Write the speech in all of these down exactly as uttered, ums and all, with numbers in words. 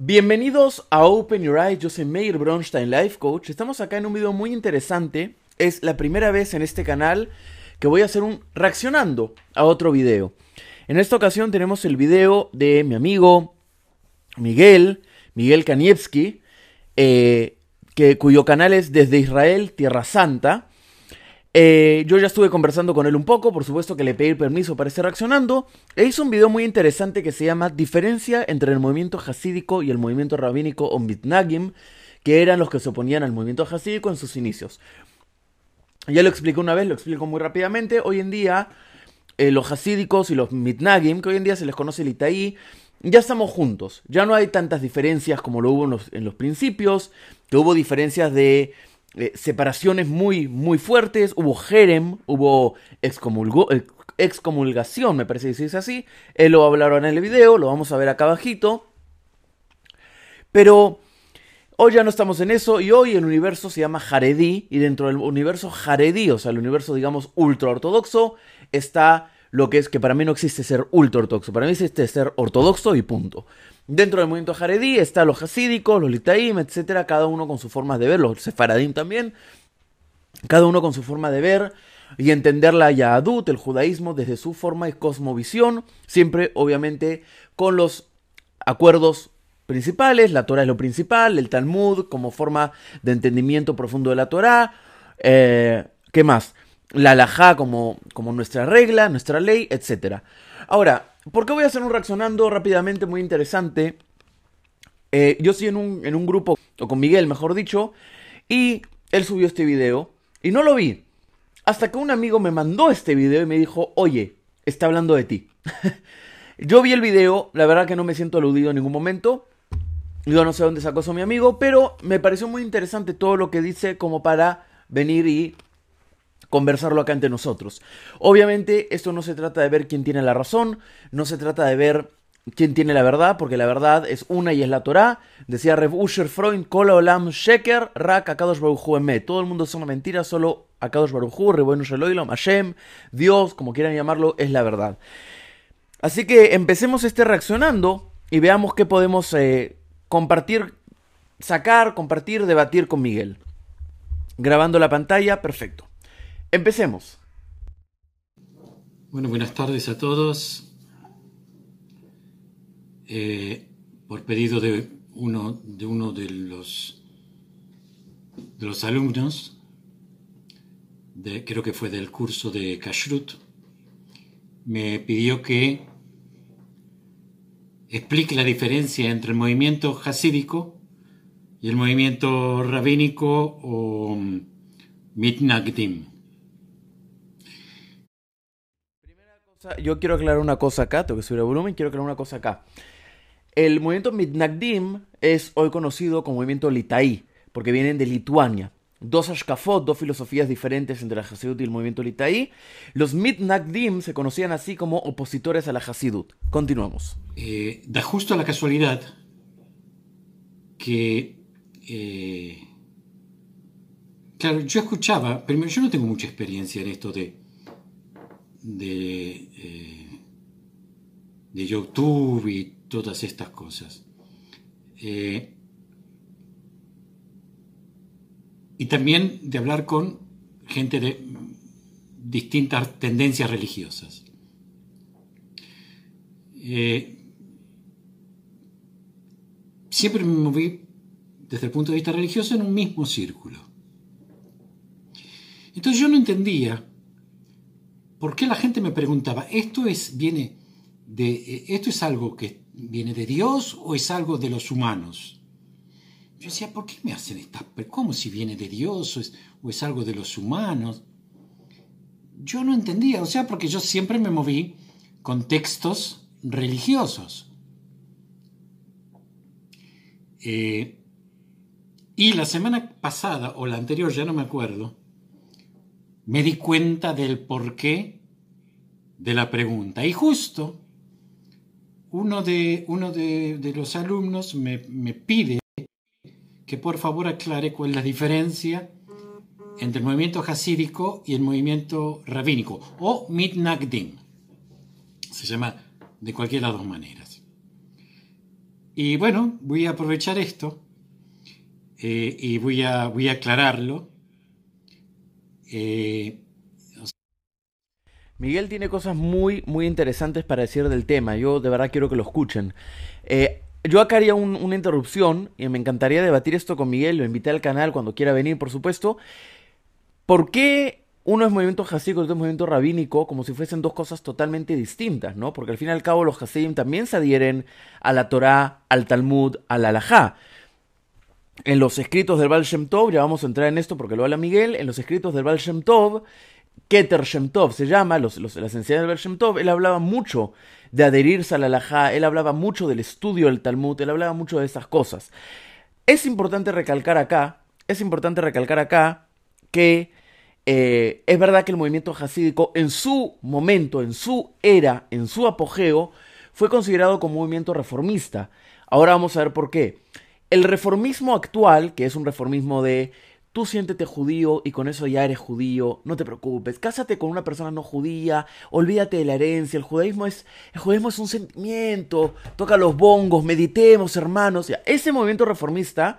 Bienvenidos a Open Your Eyes, yo soy Meir Bronstein, Life Coach. Estamos acá en un video muy interesante. Es la primera vez en este canal que voy a hacer un reaccionando a otro video. En esta ocasión tenemos el video de mi amigo Miguel, Miguel Kanievski, eh, que, cuyo canal es Desde Israel, Tierra Santa. Eh, yo ya estuve conversando con él un poco, por supuesto que le pedí permiso para estar reaccionando. E hizo un video muy interesante que se llama Diferencia entre el movimiento hasídico y el movimiento rabínico o mitnagim, que eran los que se oponían al movimiento hasídico en sus inicios. Ya lo expliqué una vez, lo explico muy rápidamente. Hoy en día, eh, los hasídicos y los mitnagim, que hoy en día se les conoce el Itaí, ya estamos juntos. Ya no hay tantas diferencias como lo hubo en los, en los principios, que hubo diferencias de... Eh, separaciones muy, muy fuertes, hubo jerem, hubo excomulgación, me parece que se dice así. Él lo hablaron en el video, lo vamos a ver acá abajito. Pero hoy ya no estamos en eso y hoy el universo se llama Haredí y dentro del universo Haredí, o sea, el universo, digamos, ultra ortodoxo, está lo que es que para mí no existe ser ultra ortodoxo, para mí existe ser ortodoxo y punto. Dentro del movimiento Haredí están los hasídicos, los litaim, etcétera, cada uno con sus formas de ver, los sefaradim también, cada uno con su forma de ver y entender la Yahadut, el judaísmo, desde su forma y cosmovisión, siempre, obviamente, con los acuerdos principales. La Torah es lo principal, el Talmud como forma de entendimiento profundo de la Torah, eh, ¿qué más? La halajá como, como nuestra regla, nuestra ley, etcétera. Ahora, ¿por qué voy a hacer un reaccionando rápidamente muy interesante? Eh, yo estoy en un, en un grupo, o con Miguel mejor dicho, y él subió este video, y no lo vi. Hasta que un amigo me mandó este video y me dijo, oye, está hablando de ti. Yo vi el video, la verdad que no me siento aludido en ningún momento. Yo no sé dónde sacó eso mi amigo, pero me pareció muy interesante todo lo que dice como para venir y... conversarlo acá entre nosotros. Obviamente esto no se trata de ver quién tiene la razón, no se trata de ver quién tiene la verdad, porque la verdad es una y es la Torah. Decía Reb Usher Freund, Kol Olam Sheker, Rak Akadosh Baruj Hu Emet. Todo el mundo es una mentira, solo Akadosh Baruj Hu, Rebono Shel Olam, Hashem, Dios, como quieran llamarlo, es la verdad. Así que empecemos este reaccionando y veamos qué podemos eh, compartir, sacar, compartir, debatir con Miguel. Grabando la pantalla, perfecto. Empecemos. Bueno, buenas tardes a todos. Eh, por pedido de uno de uno de los de los alumnos, de, creo que fue del curso de Kashrut, me pidió que explique la diferencia entre el movimiento hasídico y el movimiento rabínico o mitnagdim. Yo quiero aclarar una cosa acá, tengo que subir el volumen, quiero aclarar una cosa acá. El movimiento mitnagdim es hoy conocido como movimiento litaí, porque vienen de Lituania. Dos ashkafot, dos filosofías diferentes entre la Hasidut y el movimiento litaí. Los mitnagdim se conocían así como opositores a la Hasidut. Continuamos. Eh, da justo la casualidad que... Eh, claro, yo escuchaba... Primero, yo no tengo mucha experiencia en esto de... De, eh, de YouTube y todas estas cosas. Eh, y también de hablar con gente de distintas tendencias religiosas. Eh, siempre me moví desde el punto de vista religioso en un mismo círculo. Entonces yo no entendía... ¿Por qué la gente me preguntaba, ¿esto es, viene de, esto es algo que viene de Dios o es algo de los humanos? Yo decía, ¿por qué me hacen estas preguntas? ¿Cómo si viene de Dios o es, o es algo de los humanos? Yo no entendía, o sea, porque yo siempre me moví con textos religiosos. Eh, y la semana pasada o la anterior, ya no me acuerdo, me di cuenta del porqué de la pregunta. Y justo uno de, uno de, de los alumnos me, me pide que por favor aclare cuál es la diferencia entre el movimiento hasídico y el movimiento rabínico, o mitnagdim. Se llama de cualquiera de las dos maneras. Y bueno, voy a aprovechar esto eh, y voy a, voy a aclararlo. Eh, o sea... Miguel tiene cosas muy, muy interesantes para decir del tema. Yo de verdad quiero que lo escuchen. Eh, yo acá haría un, una interrupción y me encantaría debatir esto con Miguel. Lo invité al canal cuando quiera venir, por supuesto. ¿Por qué uno es movimiento jasídico y otro es movimiento rabínico, como si fuesen dos cosas totalmente distintas, ¿no? Porque al fin y al cabo los hasidim también se adhieren a la Torá, al Talmud, al Halajá. En los escritos del Baal Shem Tov, ya vamos a entrar en esto porque lo habla Miguel, en los escritos del Baal Shem Tov, Keter Shem Tov se llama, los, los, las enseñanzas del Baal Shem Tov, él hablaba mucho de adherirse al Halajá, él hablaba mucho del estudio del Talmud, él hablaba mucho de esas cosas. Es importante recalcar acá, es importante recalcar acá que... Eh, es verdad que el movimiento jasídico en su momento, en su era, en su apogeo, fue considerado como un movimiento reformista. Ahora vamos a ver por qué. El reformismo actual, que es un reformismo de tú siéntete judío y con eso ya eres judío, no te preocupes, cásate con una persona no judía, olvídate de la herencia, el judaísmo es, el judaísmo es un sentimiento, toca los bongos, meditemos hermanos. O sea, ese movimiento reformista...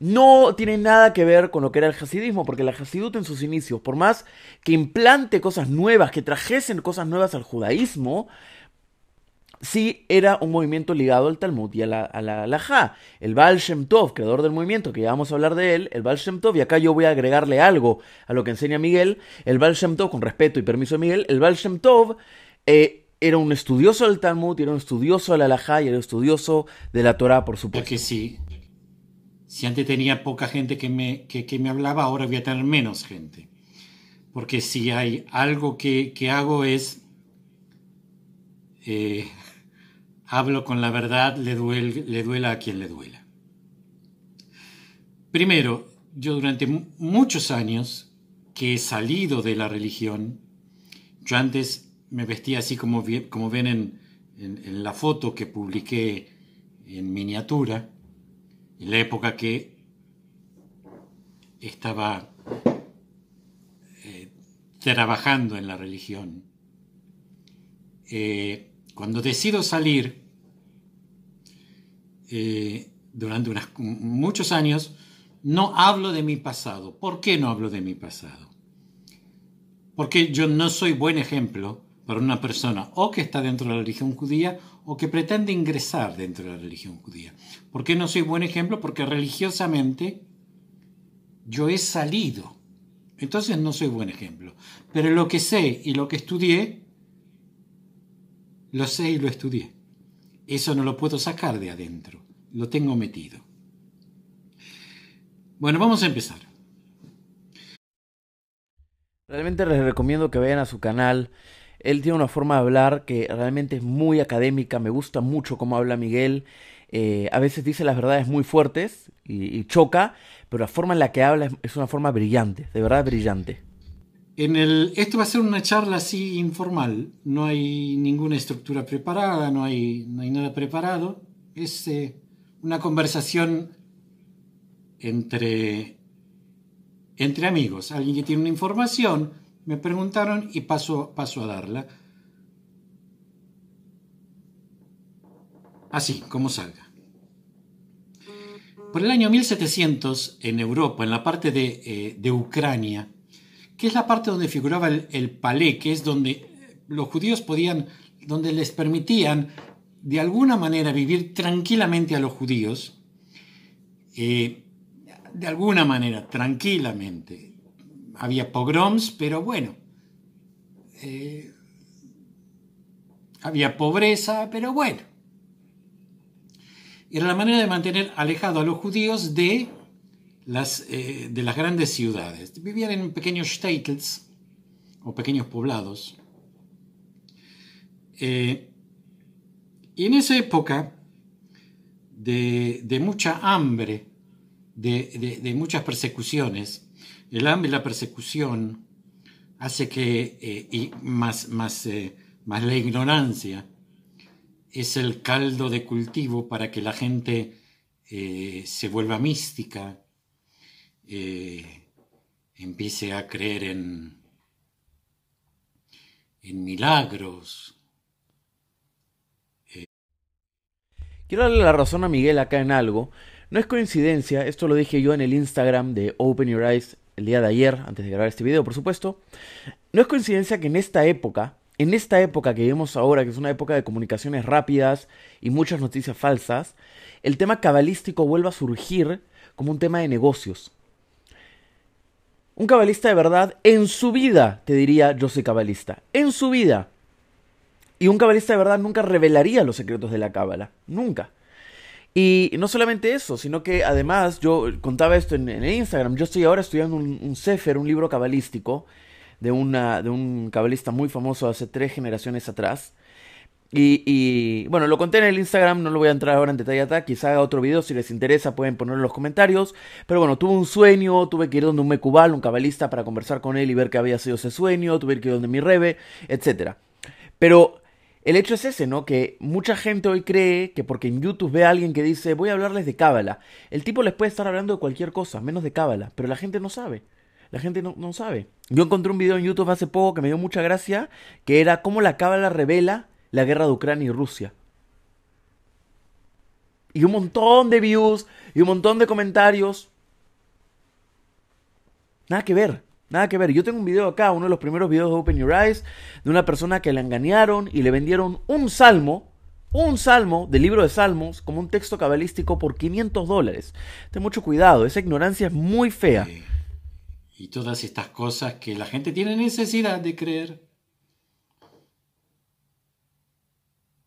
no tiene nada que ver con lo que era el hasidismo, porque la hasidut en sus inicios, por más que implante cosas nuevas, que trajesen cosas nuevas al judaísmo, sí era un movimiento ligado al Talmud y a la, a la halajá. El Baal Shem Tov, creador del movimiento, que ya vamos a hablar de él, el Baal Shem Tov, y acá yo voy a agregarle algo a lo que enseña Miguel, el Baal Shem Tov, con respeto y permiso de Miguel, el Baal Shem Tov eh, era un estudioso del Talmud, era un estudioso de la halajá y era un estudioso de la Torá, por supuesto. Porque sí. Si antes tenía poca gente que me, que, que me hablaba, ahora voy a tener menos gente. Porque si hay algo que, que hago es... Eh, hablo con la verdad, le, duele, le duela a quien le duela. Primero, yo durante muchos años que he salido de la religión, yo antes me vestía así como, como ven en, en, en la foto que publiqué en miniatura, en la época que estaba eh, trabajando en la religión. Eh, cuando decido salir, eh, durante unas, muchos años, no hablo de mi pasado. ¿Por qué no hablo de mi pasado? Porque yo no soy buen ejemplo para una persona o que está dentro de la religión judía o que pretende ingresar dentro de la religión judía. ¿Por qué no soy buen ejemplo? Porque religiosamente yo he salido. Entonces no soy buen ejemplo. Pero lo que sé y lo que estudié, lo sé y lo estudié. Eso no lo puedo sacar de adentro. Lo tengo metido. Bueno, vamos a empezar. Realmente les recomiendo que vayan a su canal. Él tiene una forma de hablar que realmente es muy académica, me gusta mucho cómo habla Miguel. Eh, a veces dice las verdades muy fuertes y, y choca, pero la forma en la que habla es, es una forma brillante, de verdad brillante. En el, esto va a ser una charla así informal, no hay ninguna estructura preparada, no hay, no hay nada preparado. Es eh, una conversación entre, entre amigos, alguien que tiene una información... Me preguntaron y paso, paso a darla. Así, como salga. Por el año mil setecientos, en Europa, en la parte de, eh, de Ucrania, que es la parte donde figuraba el, el palé, que es donde los judíos podían, donde les permitían de alguna manera vivir tranquilamente a los judíos, eh, de alguna manera, tranquilamente. Había pogroms, pero bueno, eh, había pobreza, pero bueno. Era la manera de mantener alejado a los judíos de las, eh, de las grandes ciudades. Vivían en pequeños shtetls, o pequeños poblados. Eh, y en esa época de, de mucha hambre, de, de, de muchas persecuciones, el hambre y la persecución hace que, eh, y más, más, eh, más la ignorancia, es el caldo de cultivo para que la gente eh, se vuelva mística, eh, empiece a creer en, en milagros. Quiero darle la razón a Miguel acá en algo. No es coincidencia, esto lo dije yo en el Instagram de Open Your Eyes el día de ayer, antes de grabar este video, por supuesto. No es coincidencia que en esta época, en esta época que vivimos ahora, que es una época de comunicaciones rápidas y muchas noticias falsas, el tema cabalístico vuelva a surgir como un tema de negocios. Un cabalista de verdad, en su vida, te diría, yo soy cabalista, en su vida. Y un cabalista de verdad nunca revelaría los secretos de la cábala, nunca. Y no solamente eso, sino que además, yo contaba esto en, en Instagram, yo estoy ahora estudiando un, un sefer, un libro cabalístico, de, una, de un cabalista muy famoso hace tres generaciones atrás. Y, y bueno, lo conté en el Instagram, no lo voy a entrar ahora en detalle acá, quizá haga otro video, si les interesa pueden ponerlo en los comentarios. Pero bueno, tuve un sueño, tuve que ir donde un mecubal, un cabalista, para conversar con él y ver qué había sido ese sueño, tuve que ir donde mi rebe, etcétera. Pero el hecho es ese, ¿no? Que mucha gente hoy cree que porque en YouTube ve a alguien que dice, voy a hablarles de cábala, el tipo les puede estar hablando de cualquier cosa, menos de cábala, pero la gente no sabe, la gente no, no sabe. Yo encontré un video en YouTube hace poco que me dio mucha gracia, que era cómo la cábala revela la guerra de Ucrania y Rusia. Y un montón de views, y un montón de comentarios. Nada que ver. Nada que ver. Yo tengo un video acá, uno de los primeros videos de Open Your Eyes, de una persona que la engañaron y le vendieron un salmo, un salmo del libro de Salmos, como un texto cabalístico por quinientos dólares. Ten mucho cuidado, esa ignorancia es muy fea. Eh, y todas estas cosas que la gente tiene necesidad de creer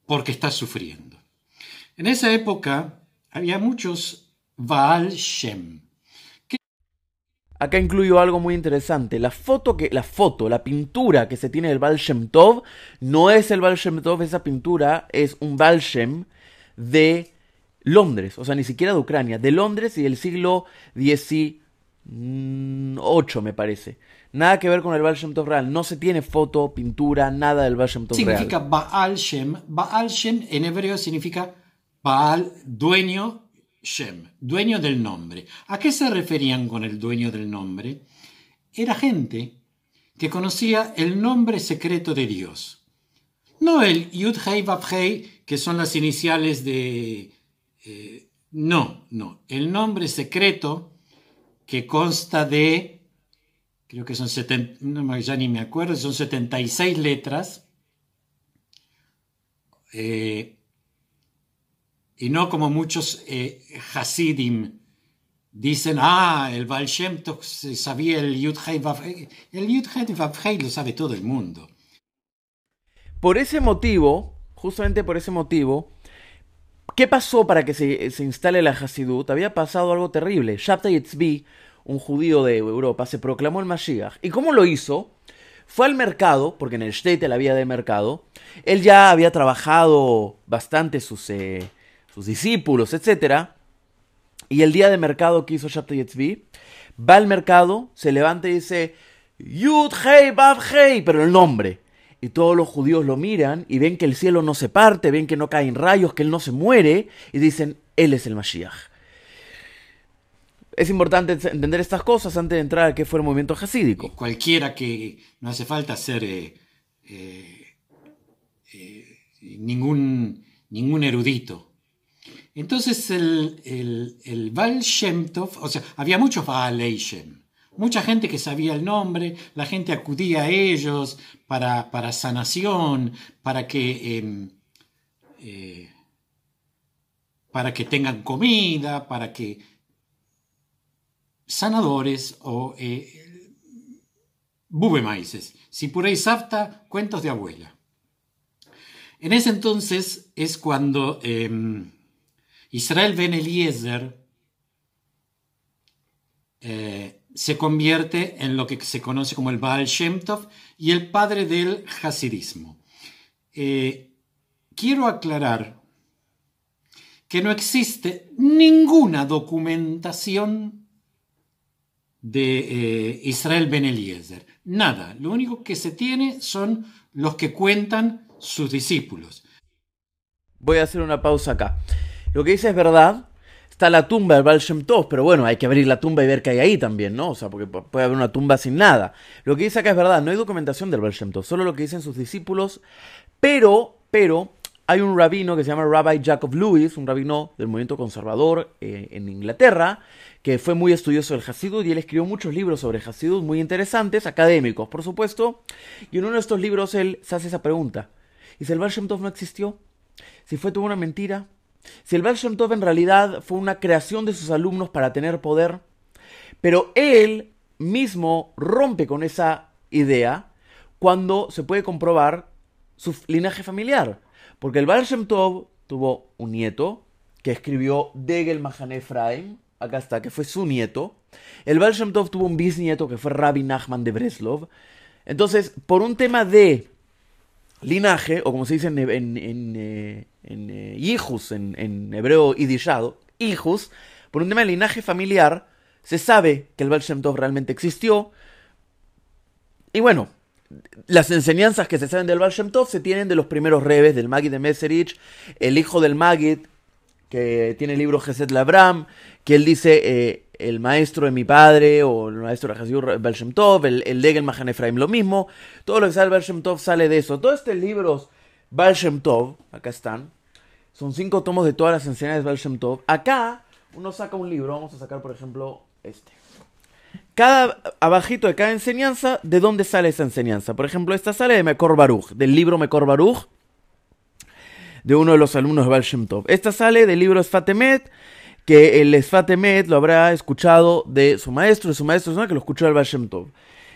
porque está sufriendo. En esa época había muchos Baal Shem. Acá incluyo algo muy interesante. La foto, que, la foto, la pintura que se tiene del Baal Shem Tov no es el Baal Shem Tov, esa pintura es un Baal Shem de Londres, o sea, ni siquiera de Ucrania, de Londres y del siglo dieciocho, me parece. Nada que ver con el Baal Shem Tov real, no se tiene foto, pintura, nada del Baal Shem Tov real. Significa Baal Shem, Baal Shem en hebreo significa Baal, dueño. Shem, dueño del nombre. ¿A qué se referían con el dueño del nombre? Era gente que conocía el nombre secreto de Dios. No el Yud Hei Vav Hei, que son las iniciales de... Eh, no, no. El nombre secreto que consta de... Creo que son setenta... No, ya ni me acuerdo. Son setenta y seis letras. Eh... Y no como muchos eh, Hasidim dicen, ah, el Baal Shem Tov sabía el Yud Hei Vav Hei. El Yud Hei Vav Hei lo sabe todo el mundo. Por ese motivo, justamente por ese motivo, ¿qué pasó para que se, se instale la Hasidut? Había pasado algo terrible. Shabtai Tzvi, un judío de Europa, se proclamó el Mashiach. ¿Y cómo lo hizo? Fue al mercado, porque en el Shtetl había de mercado. Él ya había trabajado bastante sus... Eh, sus discípulos, etcétera. Y el día de mercado que hizo Shabtai Tzvi, va al mercado, se levanta y dice, Yud Hei Vav Hei, pero el nombre. Y todos los judíos lo miran y ven que el cielo no se parte, ven que no caen rayos, que él no se muere, y dicen, él es el Mashiach. Es importante entender estas cosas antes de entrar a qué fue el movimiento jasídico. Cualquiera que no hace falta ser eh, eh, eh, ningún, ningún erudito. Entonces el, el, el Baal Shem Tov, o sea, había muchos Baalei Shem, mucha gente que sabía el nombre, la gente acudía a ellos para, para sanación, para que, eh, eh, para que tengan comida, para que sanadores o eh, bubemaices, Sipurei Savta, cuentos de abuela. En ese entonces es cuando... Eh, Israel Ben Eliezer eh, se convierte en lo que se conoce como el Baal Shem Tov y el padre del hasidismo. Eh, quiero aclarar que no existe ninguna documentación de eh, Israel Ben Eliezer. Nada. Lo único que se tiene son los que cuentan sus discípulos. Voy a hacer una pausa acá. Lo que dice es verdad, está la tumba del Baal Shem Tov, pero bueno, hay que abrir la tumba y ver qué hay ahí también, ¿no? O sea, porque puede haber una tumba sin nada. Lo que dice acá es verdad, no hay documentación del Baal Shem Tov, solo lo que dicen sus discípulos, pero, pero, Hay un rabino que se llama Rabbi Jacob Lewis, un rabino del movimiento conservador eh, en Inglaterra, que fue muy estudioso del Hasidut, y él escribió muchos libros sobre Hasidut muy interesantes, académicos, por supuesto. Y en uno de estos libros él se hace esa pregunta. ¿Y si el Baal Shem Tov no existió? ¿Si fue toda una mentira? ¿Si el Baal Shem Tov en realidad fue una creación de sus alumnos para tener poder? Pero él mismo rompe con esa idea cuando se puede comprobar su linaje familiar. Porque el Baal Shem Tov tuvo un nieto que escribió Degel Machaneh Efraim, acá está, que fue su nieto. El Baal Shem Tov tuvo un bisnieto que fue Rabbi Nachman de Breslov. Entonces, por un tema de linaje, o como se dice en, en, en, en, en eh, hijus, en, en hebreo yidishado, hijus, por un tema de linaje familiar, se sabe que el Baal Shem Tov realmente existió. Y bueno, las enseñanzas que se saben del Baal Shem Tov se tienen de los primeros rebes, del Maguid de Mezeritch, el hijo del Maguid, que tiene el libro Gesed Labram, que él dice, eh, el maestro de mi padre, o el maestro de Hasidut Baal Shem Tov, el, el Degel Machaneh Efraim lo mismo, todo lo que sale del Baal Shem Tov sale de eso. Todos estos libros Baal Shem Tov, acá están, son cinco tomos de todas las enseñanzas de Baal Shem Tov. Acá uno saca un libro, vamos a sacar por ejemplo este. Cada, abajito de cada enseñanza, ¿de dónde sale esa enseñanza? Por ejemplo, esta sale de Mekor Baruch, del libro Mekor Baruch, de uno de los alumnos de Baal Shem Tov. Esta sale del libro Shfat Emet, que el Shfat Emet lo habrá escuchado de su maestro, de su maestro, ¿no? Que lo escuchó del Baal Shem Tov.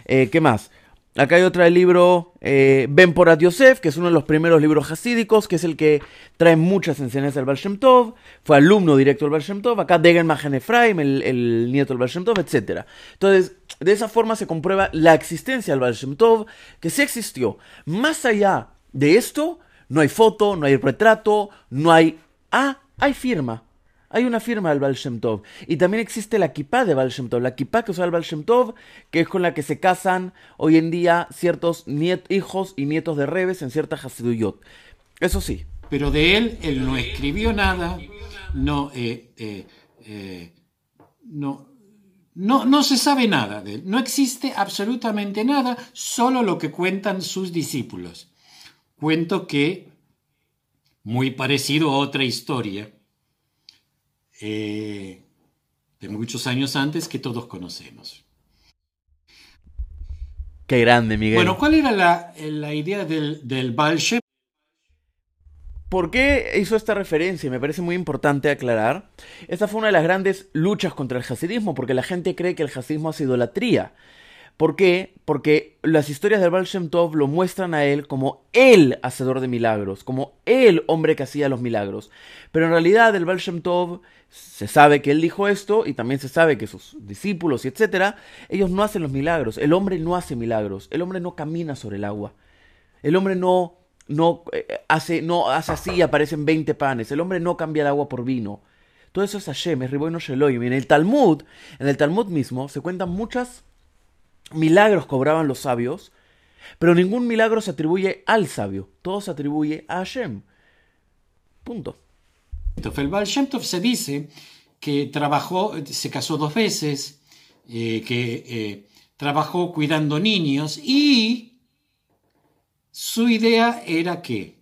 Eh, ¿Qué más? Acá hay otra del libro eh, Ben Porat Yosef, que es uno de los primeros libros hasídicos, que es el que trae muchas enseñanzas del Baal Shem Tov. Fue alumno directo del Baal Shem Tov. Acá Degel Machaneh Efraim, el, el nieto del Baal Shem Tov, etcétera. Entonces, de esa forma se comprueba la existencia del Baal Shem Tov, que sí existió. Más allá de esto, no hay foto, no hay retrato, no hay... Ah, hay firma. Hay una firma del Baal Shem Tov. Y también existe la kippah de Baal Shem Tov. La kippah que usa el Baal Shem Tov, que es con la que se casan hoy en día ciertos nietos, hijos y nietos de rebes en cierta hasiduyot. Eso sí. Pero de él, él no escribió nada. No, eh, eh, eh, no, no, no se sabe nada de él. No existe absolutamente nada, solo lo que cuentan sus discípulos. Cuento que, muy parecido a otra historia, Eh, de muchos años antes que todos conocemos. Qué grande, Miguel. Bueno, ¿cuál era la, la idea del, del Baal Shem? ¿Por qué hizo esta referencia? Me parece muy importante aclarar. Esta fue una de las grandes luchas contra el hasidismo, porque la gente cree que el hasidismo es idolatría. ¿Por qué? Porque las historias del Baal Shem Tov lo muestran a él como el hacedor de milagros, como el hombre que hacía los milagros. Pero en realidad el Baal Shem Tov, se sabe que él dijo esto, y también se sabe que sus discípulos y etcétera, ellos no hacen los milagros. El hombre no hace milagros, el hombre no camina sobre el agua, el hombre no, no, eh, hace, no hace así y aparecen veinte panes, el hombre no cambia el agua por vino. Todo eso es Hashem, es Ribono Shel Elohim. Y en el Talmud, en el Talmud mismo, se cuentan muchas milagros cobraban los sabios, pero ningún milagro se atribuye al sabio. Todo se atribuye a Hashem. Punto. El Baal Shem Tov se dice que trabajó, se casó dos veces, eh, que eh, trabajó cuidando niños, y su idea era que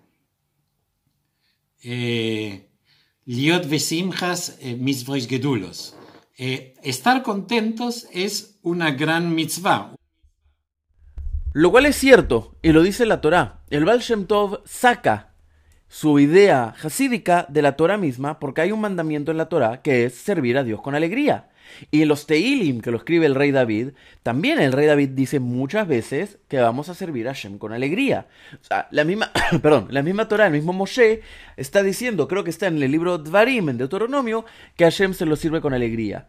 liot vesimjas mitzvos gedulos. Eh, estar contentos es una gran mitzvah. Lo cual es cierto, y lo dice la Torá. El Baal Shem Tov saca su idea hasídica de la Torá misma, porque hay un mandamiento en la Torá que es servir a Dios con alegría. Y en los Teilim, que lo escribe el rey David, también el rey David dice muchas veces que vamos a servir a Hashem con alegría. O sea, la misma, perdón, la misma Torah, el mismo Moshe está diciendo, creo que está en el libro Dvarim, en Deuteronomio, que Hashem se lo sirve con alegría.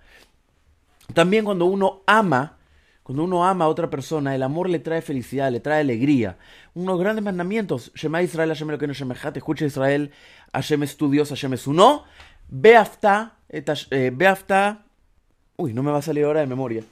También cuando uno ama, cuando uno ama a otra persona, el amor le trae felicidad, le trae alegría. Unos grandes mandamientos, Shema Israel, Hashem Elokeinu Hashem Echad, escucha Israel, Hashem es tu Dios, Hashem es uno, Beafta, Beafta, uy, no me va a salir ahora de memoria.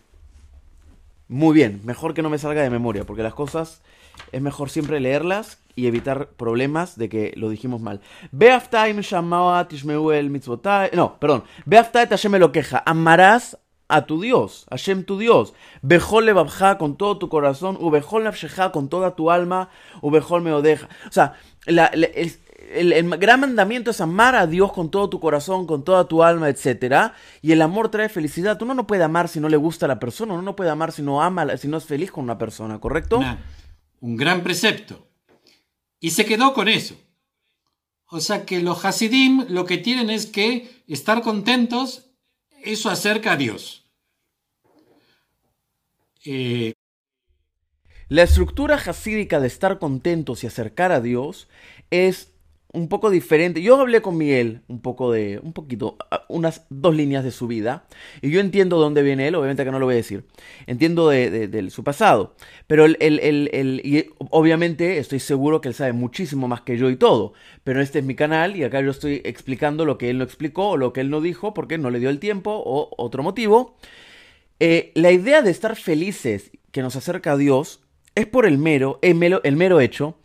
Muy bien, mejor que no me salga de memoria, porque las cosas es mejor siempre leerlas y evitar problemas de que lo dijimos mal. Beafta im shamoa tishmeu el mitzvotai. No, perdón. Beafta et Hashem elokeja. Amarás a tu Dios, Hashem tu Dios. Bejol lebabja, con todo tu corazón. Ubejol nafsheja, con toda tu alma. Ubejol meodeja. O sea, la, la, el, el, el gran mandamiento es amar a Dios con todo tu corazón, con toda tu alma, etcétera. Y el amor trae felicidad. Uno no puede amar si no le gusta a la persona. Uno no puede amar si no ama, si no es feliz con una persona, ¿correcto? Nah, un gran precepto. Y se quedó con eso. O sea que los hasidim lo que tienen es que estar contentos, eso acerca a Dios. Eh... La estructura hasídica de estar contentos y acercar a Dios es un poco diferente. Yo hablé con Miguel un poco de, un poquito, unas dos líneas de su vida. Y yo entiendo de dónde viene él, obviamente que no lo voy a decir. Entiendo de, de, de su pasado. Pero él, él, él, él, y obviamente estoy seguro que él sabe muchísimo más que yo y todo. Pero este es mi canal y acá yo estoy explicando lo que él no explicó o lo que él no dijo porque no le dio el tiempo o otro motivo. Eh, la idea de estar felices que nos acerca a Dios es por el mero, el mero, el mero hecho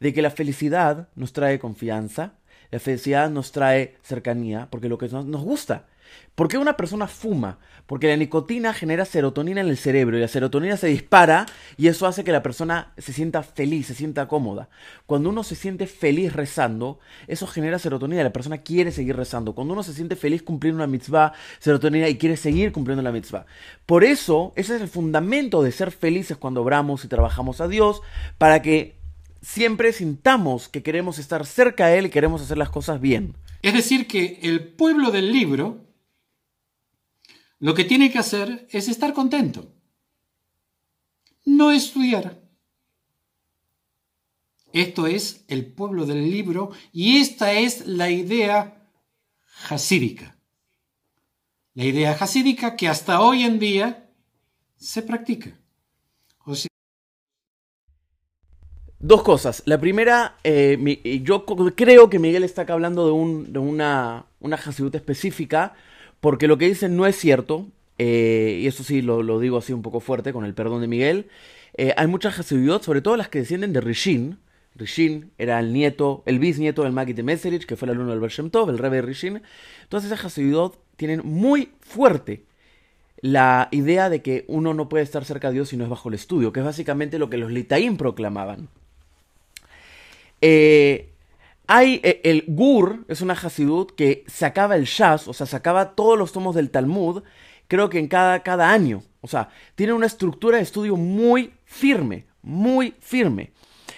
de que la felicidad nos trae confianza, la felicidad nos trae cercanía, porque lo que nos, nos gusta. ¿Por qué una persona fuma? Porque la nicotina genera serotonina en el cerebro y la serotonina se dispara y eso hace que la persona se sienta feliz, se sienta cómoda. Cuando uno se siente feliz rezando, eso genera serotonina, la persona quiere seguir rezando. Cuando uno se siente feliz cumpliendo una mitzvah, serotonina, y quiere seguir cumpliendo la mitzvah. Por eso, ese es el fundamento de ser felices cuando obramos y trabajamos a Dios, para que siempre sintamos que queremos estar cerca a Él y queremos hacer las cosas bien. Es decir, que el pueblo del libro lo que tiene que hacer es estar contento. No estudiar. Esto es el pueblo del libro y esta es la idea hasídica. La idea hasídica que hasta hoy en día se practica. O sea, dos cosas. La primera, eh, mi, yo creo que Miguel está acá hablando de, un, de una, una hasidut específica. Porque lo que dicen no es cierto, eh, y eso sí lo, lo digo así un poco fuerte, con el perdón de Miguel. Eh, hay muchas hasidut, sobre todo las que descienden de Rishin. Rishin era el nieto, el bisnieto del Maguid de Mezeritch, que fue el alumno del Baal Shem Tov, el Rebe de Rishin. Entonces esas hasidut tienen muy fuerte la idea de que uno no puede estar cerca de Dios si no es bajo el estudio, que es básicamente lo que los litaim proclamaban. Eh... Hay el Gur, es una hasidut que sacaba el Shas, o sea, sacaba todos los tomos del Talmud, creo que en cada, cada año. O sea, tiene una estructura de estudio muy firme, muy firme.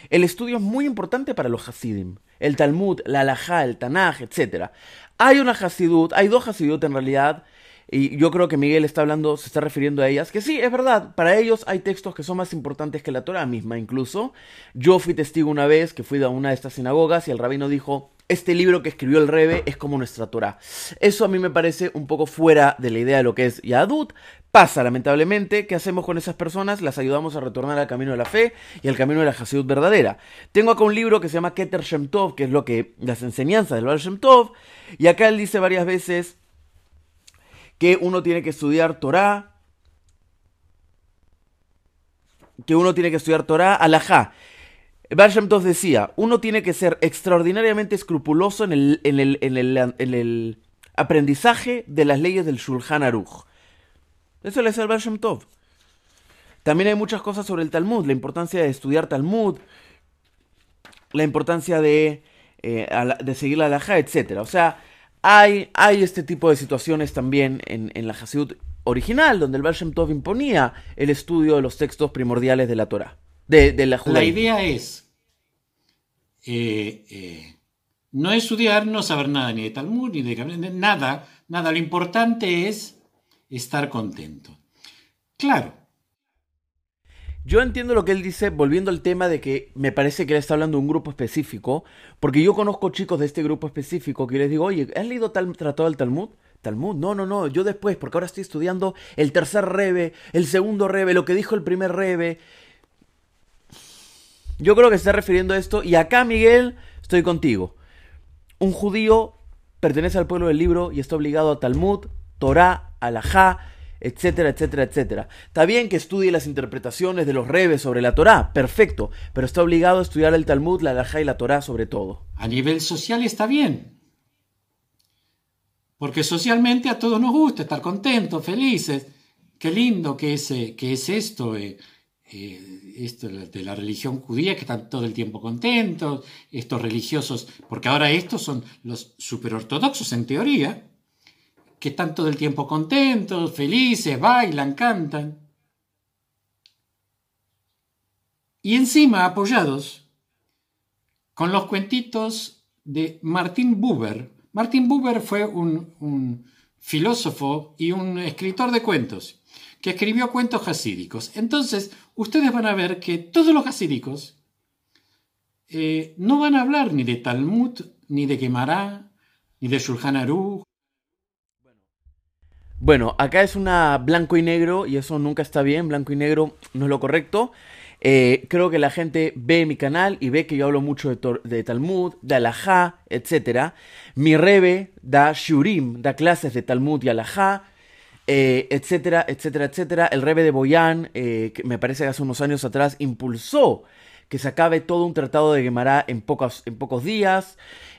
El estudio es muy importante para los hasidim. El Talmud, la halajá, el Tanaj, etcétera. Hay una hasidut, hay dos hasidut en realidad, y yo creo que Miguel está hablando, se está refiriendo a ellas, que sí, es verdad, para ellos hay textos que son más importantes que la Torah misma incluso. Yo fui testigo una vez que fui a una de estas sinagogas y el rabino dijo, este libro que escribió el Rebe es como nuestra Torah. Eso a mí me parece un poco fuera de la idea de lo que es Yahadut. Pasa, lamentablemente, ¿qué hacemos con esas personas? Las ayudamos a retornar al camino de la fe y al camino de la hasidut verdadera. Tengo acá un libro que se llama Keter Shem Tov, que es lo que las enseñanzas del Baal Shem Tov, y acá él dice varias veces que uno tiene que estudiar Torah, que uno tiene que estudiar Torah, halajá. Baal Shem Tov decía, uno tiene que ser extraordinariamente escrupuloso en el, en el, en el, en el aprendizaje de las leyes del Shulchan Aruch. Eso le dice al Baal Shem Tov. También hay muchas cosas sobre el Talmud, la importancia de estudiar Talmud, la importancia de, eh, de seguir la halajá, etcétera. O sea, Hay, hay este tipo de situaciones también en, en la hasidut original, donde el Baal Shem Tov imponía el estudio de los textos primordiales de la Torah, de, de la Judea. La idea es eh, eh, no estudiar, no saber nada ni de Talmud, ni de, de nada, nada. Lo importante es estar contento. Claro. Yo entiendo lo que él dice, volviendo al tema de que me parece que él está hablando de un grupo específico, porque yo conozco chicos de este grupo específico que yo les digo, oye, ¿has leído tal tratado del Talmud? Talmud, no, no, no, yo después, porque ahora estoy estudiando el tercer Rebe, el segundo Rebe, lo que dijo el primer Rebe. Yo creo que se está refiriendo a esto, y acá, Miguel, estoy contigo. Un judío pertenece al pueblo del libro y está obligado a Talmud, Torah, halajá, etcétera, etcétera, etcétera. Está bien que estudie las interpretaciones de los rebes sobre la Torá, perfecto, pero está obligado a estudiar el Talmud, la halajá y la Torá sobre todo. A nivel social está bien, porque socialmente a todos nos gusta estar contentos, felices. Qué lindo que es, que es esto, eh, eh, esto de la religión judía, que están todo el tiempo contentos, estos religiosos, porque ahora estos son los superortodoxos en teoría, que están todo el tiempo contentos, felices, bailan, cantan. Y encima apoyados con los cuentitos de Martin Buber. Martin Buber fue un, un filósofo y un escritor de cuentos, que escribió cuentos hasídicos. Entonces, ustedes van a ver que todos los hasídicos eh, no van a hablar ni de Talmud, ni de Gemara, ni de Shulchan Aruch. Bueno, acá es una blanco y negro, y eso nunca está bien, blanco y negro no es lo correcto. Eh, creo que la gente ve mi canal y ve que yo hablo mucho de, de Talmud, de Alajá, etcétera. Mi Rebe da Shurim, da clases de Talmud y Alajá, eh, etcétera, etcétera, etcétera. El Rebe de Boyan, eh, que me parece que hace unos años atrás impulsó que se acabe todo un tratado de Gemara en pocos, en pocos días.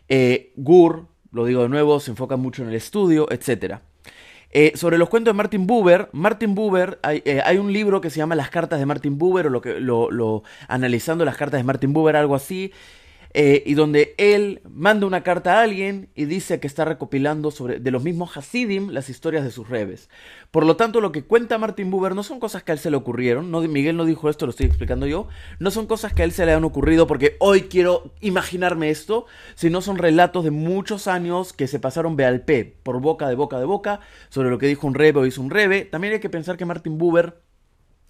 Eh, Gur, lo digo de nuevo, se enfoca mucho en el estudio, etcétera. Eh, sobre los cuentos de Martin Buber, Martin Buber, hay, eh, hay un libro que se llama Las cartas de Martin Buber, o lo que, lo, lo, analizando las cartas de Martin Buber, algo así, eh, y donde él manda una carta a alguien y dice que está recopilando sobre, de los mismos Hasidim, las historias de sus rebes. Por lo tanto, lo que cuenta Martin Buber no son cosas que a él se le ocurrieron, no, Miguel no dijo esto, lo estoy explicando yo, no son cosas que a él se le han ocurrido porque hoy quiero imaginarme esto, sino son relatos de muchos años que se pasaron beal pe, por boca de boca de boca, sobre lo que dijo un rebe o hizo un rebe. También hay que pensar que Martin Buber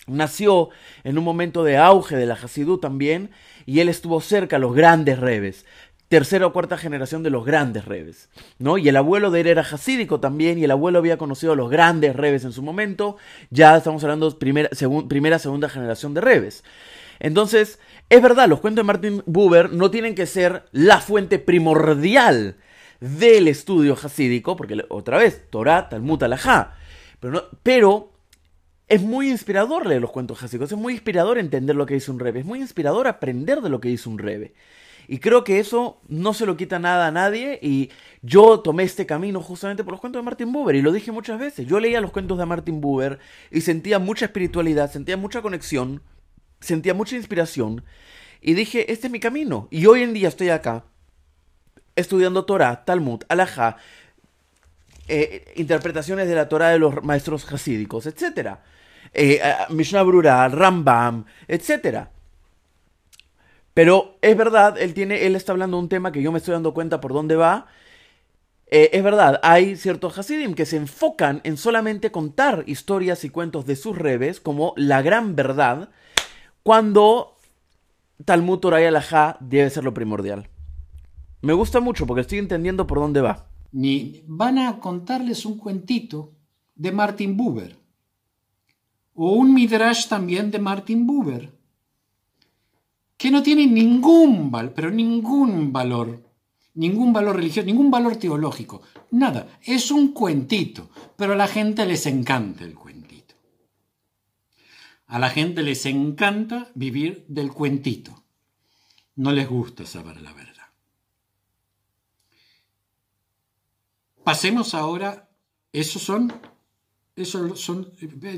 nació en un momento de auge de la Hasidú también, y él estuvo cerca a los grandes rebes, tercera o cuarta generación de los grandes rebes, ¿no? Y el abuelo de él era hasídico también, y el abuelo había conocido a los grandes rebes en su momento. Ya estamos hablando de primera, segun, primera segunda generación de rebes. Entonces, es verdad, los cuentos de Martin Buber no tienen que ser la fuente primordial del estudio hasídico, porque otra vez, Torah, Talmud, Alajá, pero, no, pero es muy inspirador leer los cuentos hasídicos, es muy inspirador entender lo que dice un rebe, es muy inspirador aprender de lo que dice un rebe. Y creo que eso no se lo quita nada a nadie, y yo tomé este camino justamente por los cuentos de Martin Buber, y lo dije muchas veces. Yo leía los cuentos de Martin Buber y sentía mucha espiritualidad, sentía mucha conexión, sentía mucha inspiración, y dije, este es mi camino. Y hoy en día estoy acá, estudiando Torah, Talmud, Alajá, eh, interpretaciones de la Torah de los maestros hasídicos, etcétera. Eh, Mishnah Brura, Rambam, etcétera. Pero es verdad, él tiene, él está hablando de un tema que yo me estoy dando cuenta por dónde va. Eh, es verdad, hay ciertos hasidim que se enfocan en solamente contar historias y cuentos de sus rebes como la gran verdad, cuando Talmud, Torah y Alajá debe ser lo primordial. Me gusta mucho porque estoy entendiendo por dónde va. Ni van a contarles un cuentito de Martin Buber, o un midrash también de Martin Buber, que no tiene ningún valor, pero ningún valor, ningún valor religioso, ningún valor teológico, nada. Es un cuentito, pero a la gente les encanta el cuentito. A la gente les encanta vivir del cuentito. No les gusta saber la verdad. Pasemos ahora, esos son... Eso son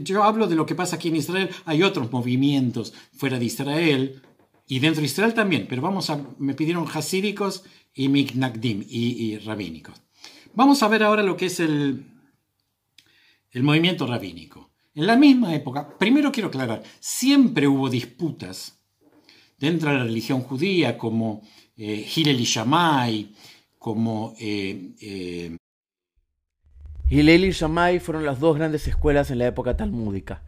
yo hablo de lo que pasa aquí en Israel. Hay otros movimientos fuera de Israel, y dentro de Israel también, pero vamos a, me pidieron hasídicos y miknagdim y, y rabínicos. Vamos a ver ahora lo que es el, el movimiento rabínico. En la misma época, primero quiero aclarar, siempre hubo disputas dentro de la religión judía, como eh, Hillel y Shammai, como... Eh, eh... Hillel y Shammai fueron las dos grandes escuelas en la época talmúdica.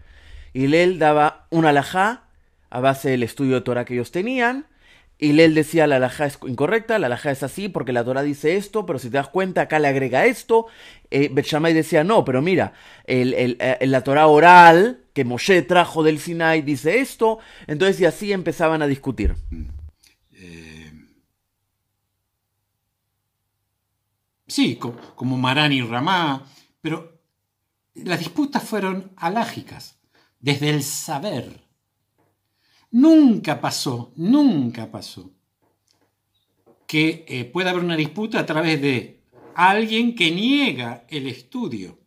Hillel daba un alajá a base del estudio de Torah que ellos tenían, y Hillel decía la halajá es incorrecta, la halajá es así porque la Torah dice esto, pero si te das cuenta acá le agrega esto. eh, Bet Shammai decía no, pero mira, el, el, el, la Torah oral que Moshe trajo del Sinai dice esto. Entonces, y así empezaban a discutir. eh, sí, como, como Maran y Ramá, pero las disputas fueron halájicas, desde el saber. Nunca pasó, nunca pasó que eh, pueda haber una disputa a través de alguien que niega el estudio.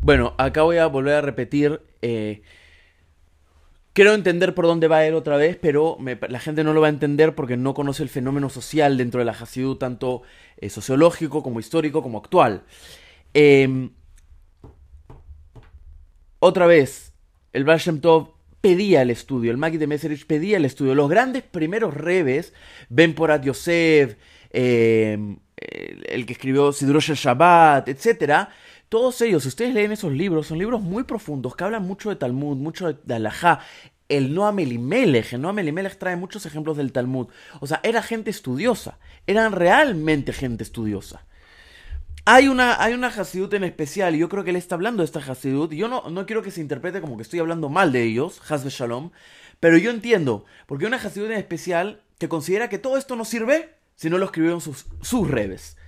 Bueno, acá voy a volver a repetir eh, Quiero entender por dónde va él otra vez, pero me, la gente no lo va a entender porque no conoce el fenómeno social dentro de la Hasidut, tanto eh, sociológico como histórico como actual. Eh, otra vez, el Baal Shem Tov pedía el estudio, el Maguid de Mezeritch pedía el estudio. Los grandes primeros rebes, Ben Porat Yosef, eh, el que escribió Sidrosh el Shabbat, etcétera, todos ellos, si ustedes leen esos libros, son libros muy profundos que hablan mucho de Talmud, mucho de Halajá. El Noam Elimelech, el Noam Elimelech trae muchos ejemplos del Talmud. O sea, era gente estudiosa, eran realmente gente estudiosa. Hay una, hay una Hasidut en especial, y yo creo que él está hablando de esta Hasidut. Yo no, no quiero que se interprete como que estoy hablando mal de ellos, Has Shalom, pero yo entiendo, porque hay una Hasidut en especial que considera que todo esto no sirve si no lo escribieron sus, sus rebes.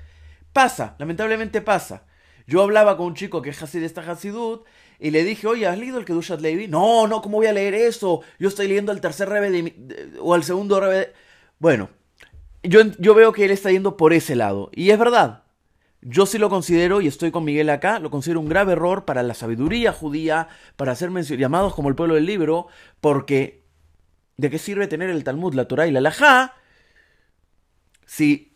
Pasa, lamentablemente pasa. Yo hablaba con un chico que es hasid de esta hasidut y le dije, oye, ¿has leído el Kedushat Levi? No, no, ¿cómo voy a leer eso? Yo estoy leyendo al tercer rebe de, de, o al segundo rebe de... Bueno, yo, yo veo que él está yendo por ese lado. Y es verdad. Yo sí lo considero, y estoy con Miguel acá, lo considero un grave error para la sabiduría judía, para ser llamados como el pueblo del libro, porque ¿de qué sirve tener el Talmud, la Torah y la Halajá si...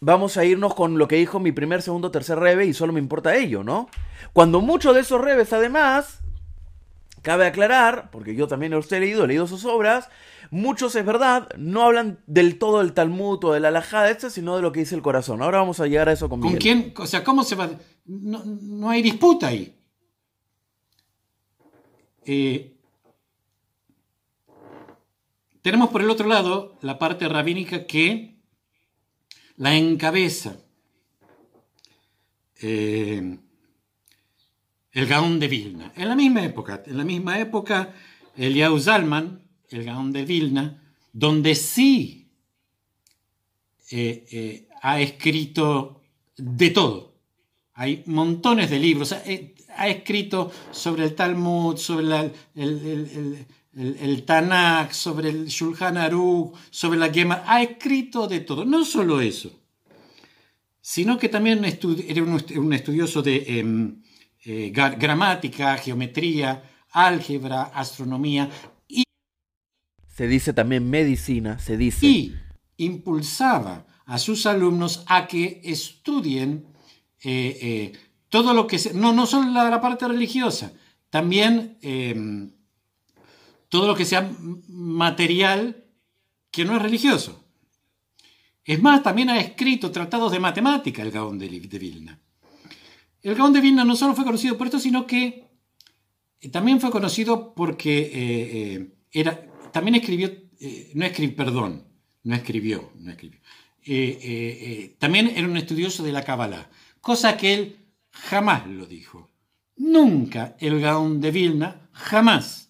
vamos a irnos con lo que dijo mi primer, segundo, tercer rebe y solo me importa ello, ¿no? Cuando muchos de esos rebes, además, cabe aclarar, porque yo también los he leído, he leído sus obras, muchos, es verdad, no hablan del todo del Talmud o de la Halajá, sino de lo que dice el corazón. Ahora vamos a llegar a eso con Miguel. ¿Con quién? O sea, ¿cómo se va? No, no hay disputa ahí. Eh, tenemos por el otro lado la parte rabínica que la encabeza eh, el Gaón de Vilna. En la misma época, en la misma época, Eliyahu Zalman, el Gaón de Vilna, donde sí eh, eh, ha escrito de todo. Hay montones de libros. Ha, eh, ha escrito sobre el Talmud, sobre la, el, el, el, El, el Tanakh, sobre el Shulchan Aruch, sobre la Gemara, ha escrito de todo. No solo eso, sino que también estu- era un, un estudioso de eh, eh, gramática, geometría, álgebra, astronomía. Y se dice también medicina, se dice. Y impulsaba a sus alumnos a que estudien eh, eh, todo lo que... Se, no, no solo la, la parte religiosa, también... Eh, todo lo que sea material que no es religioso. Es más, también ha escrito tratados de matemática el Gaón de Vilna. El Gaón de Vilna no solo fue conocido por esto, sino que también fue conocido porque eh, era, también escribió, eh, no escribió, perdón, no escribió, no escribió. Eh, eh, eh, también era un estudioso de la Kabbalah, cosa que él jamás lo dijo. Nunca el Gaón de Vilna, jamás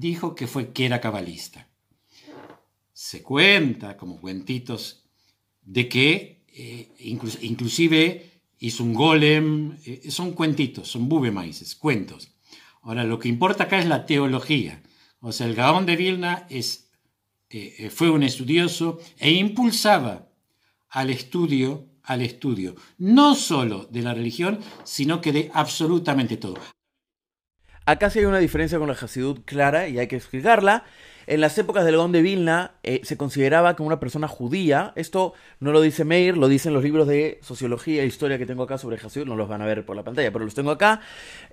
dijo que fue que era cabalista. Se cuenta, como cuentitos, de que eh, incluso, inclusive hizo un golem. Eh, son cuentitos, son bubemaises, cuentos. Ahora, lo que importa acá es la teología. O sea, el Gaón de Vilna es, eh, fue un estudioso e impulsaba al estudio, al estudio, no solo de la religión, sino que de absolutamente todo. Acá sí hay una diferencia con la Hasidut clara y hay que explicarla. En las épocas del Gaón de Vilna eh, se consideraba que una persona judía, esto no lo dice Meir, lo dicen los libros de sociología e historia que tengo acá sobre Hasidut, no los van a ver por la pantalla, pero los tengo acá.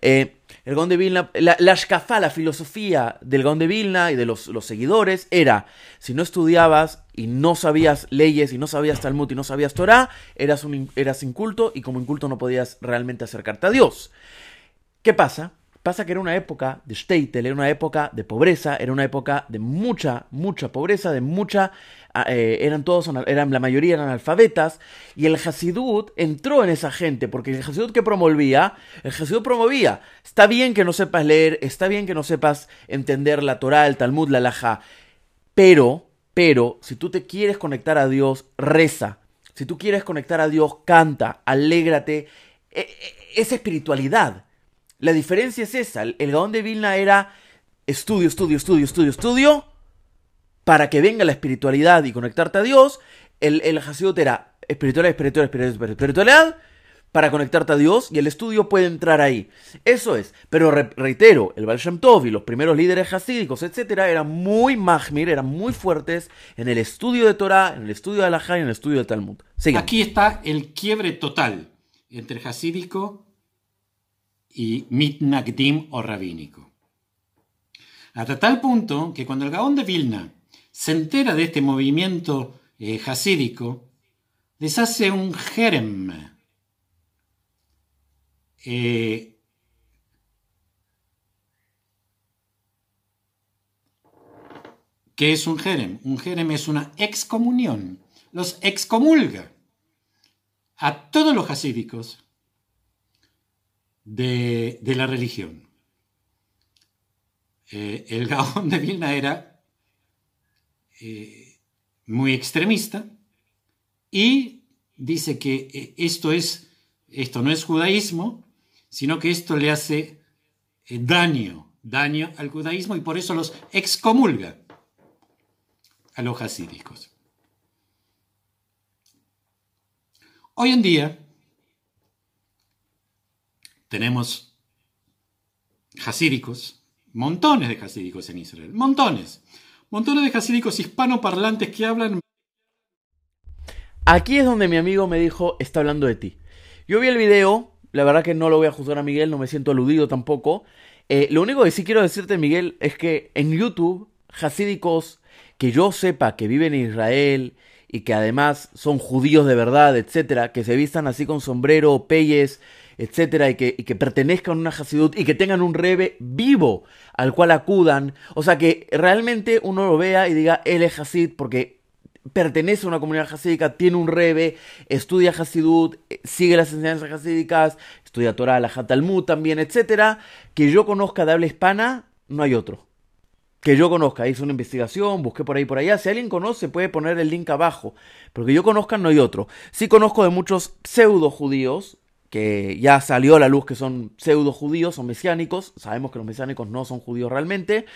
Eh, el Gaón de Vilna, la, la Ashkafá, la filosofía del Gaón de Vilna y de los, los seguidores era, si no estudiabas y no sabías leyes y no sabías Talmud y no sabías Torah, eras, un, eras inculto y como inculto no podías realmente acercarte a Dios. ¿Qué pasa? Pasa que era una época de shtetl, era una época de pobreza, era una época de mucha, mucha pobreza, de mucha... Eh, eran todos, eran, la mayoría eran analfabetas, y el Hasidut entró en esa gente, porque el Hasidut que promovía, el Hasidut promovía, está bien que no sepas leer, está bien que no sepas entender la Torah, el Talmud, la Halajá, pero, pero, si tú te quieres conectar a Dios, reza, si tú quieres conectar a Dios, canta, alégrate, eh, eh, es espiritualidad. La diferencia es esa. El Gaón de Vilna era estudio, estudio, estudio, estudio, estudio, para que venga la espiritualidad y conectarte a Dios. El, el Hasidut era espiritualidad, espiritualidad, espiritualidad, espiritualidad, para conectarte a Dios y el estudio puede entrar ahí. Eso es. Pero re reitero, el Baal Shem Tov y los primeros líderes hasídicos, etcétera, eran muy mahmir, eran muy fuertes en el estudio de Torah, en el estudio de Halajá y en el estudio de Talmud. Sigan. Aquí está el quiebre total entre el hasídico y mitnagdim o rabínico. Hasta tal punto que cuando el Gaón de Vilna se entera de este movimiento eh, hasídico, les hace un jerem. Eh, ¿Qué es un jerem? Un jerem es una excomunión. Los excomulga a todos los hasídicos de, de la religión. Eh, el Gaón de Vilna era Eh, muy extremista y dice que eh, esto, es, esto no es judaísmo, sino que esto le hace eh, daño, daño al judaísmo, y por eso los excomulga a los hasídicos. Hoy en día tenemos hasídicos, montones de hasídicos en Israel, montones. Montones de hasídicos hispanoparlantes que hablan. Aquí es donde mi amigo me dijo, está hablando de ti. Yo vi el video, la verdad que no lo voy a juzgar a Miguel, no me siento aludido tampoco. Eh, lo único que sí quiero decirte, Miguel, es que en YouTube, hasídicos que yo sepa que viven en Israel y que además son judíos de verdad, etcétera, que se vistan así con sombrero, peyes, etcétera, y que, y que pertenezcan a una hasidut y que tengan un rebe vivo al cual acudan, o sea, que realmente uno lo vea y diga, él es hasid porque pertenece a una comunidad hasídica, tiene un rebe, estudia hasidut, sigue las enseñanzas hasídicas, estudia Torah, la Talmud también, etcétera, que yo conozca de habla hispana, no hay otro. Que yo conozca, hice una investigación, busqué por ahí por allá. Si alguien conoce, puede poner el link abajo. Pero que yo conozca, no hay otro. Sí conozco de muchos pseudo judíos, que ya salió a la luz que son pseudo judíos, son mesiánicos. Sabemos que los mesiánicos no son judíos realmente.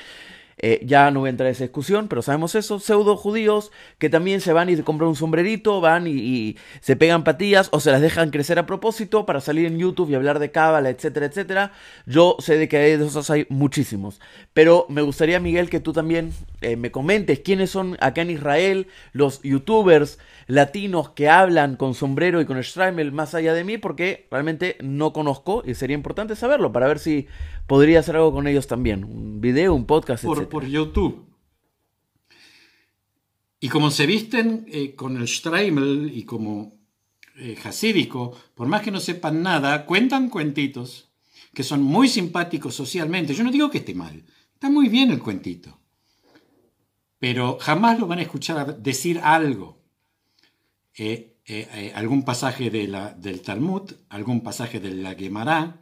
Eh, ya no voy a entrar en esa discusión, pero sabemos eso. Pseudo judíos que también se van y se compran un sombrerito, van y, y se pegan patillas o se las dejan crecer a propósito para salir en YouTube y hablar de cábala, etcétera, etcétera. Yo sé de que de esos hay muchísimos. Pero me gustaría, Miguel, que tú también eh, me comentes quiénes son acá en Israel los youtubers latinos que hablan con sombrero y con shtraimel más allá de mí, porque realmente no conozco y sería importante saberlo para ver si podría hacer algo con ellos también. Un video, un podcast, etcétera. Por YouTube. Y como se visten eh, con el shtraimel y como eh, hasídico, por más que no sepan nada, cuentan cuentitos que son muy simpáticos socialmente. Yo no digo que esté mal, está muy bien el cuentito, pero jamás lo van a escuchar decir algo. Eh, eh, eh, algún pasaje de la, del Talmud, algún pasaje de la Gemara,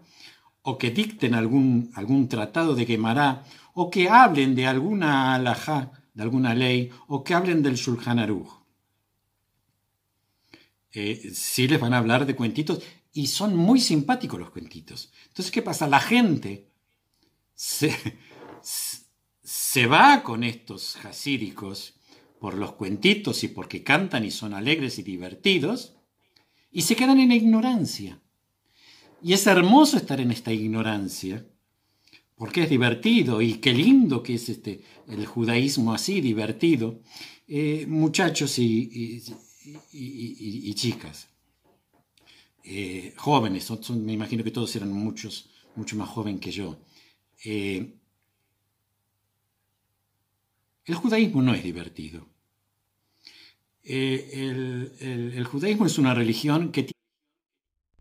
o que dicten algún, algún tratado de Gemara, o que hablen de alguna halajá, de alguna ley, o que hablen del Shulchan Aruch. Eh, sí les van a hablar de cuentitos, y son muy simpáticos los cuentitos. Entonces, ¿qué pasa? La gente se, se va con estos hasídicos por los cuentitos y porque cantan y son alegres y divertidos, y se quedan en ignorancia. Y es hermoso estar en esta ignorancia, porque es divertido, y qué lindo que es este, el judaísmo así, divertido, eh, muchachos y, y, y, y, y chicas, eh, jóvenes, son, son, me imagino que todos eran muchos, mucho más jóvenes que yo. Eh, el judaísmo no es divertido. Eh, el, el, el judaísmo es una religión que tiene...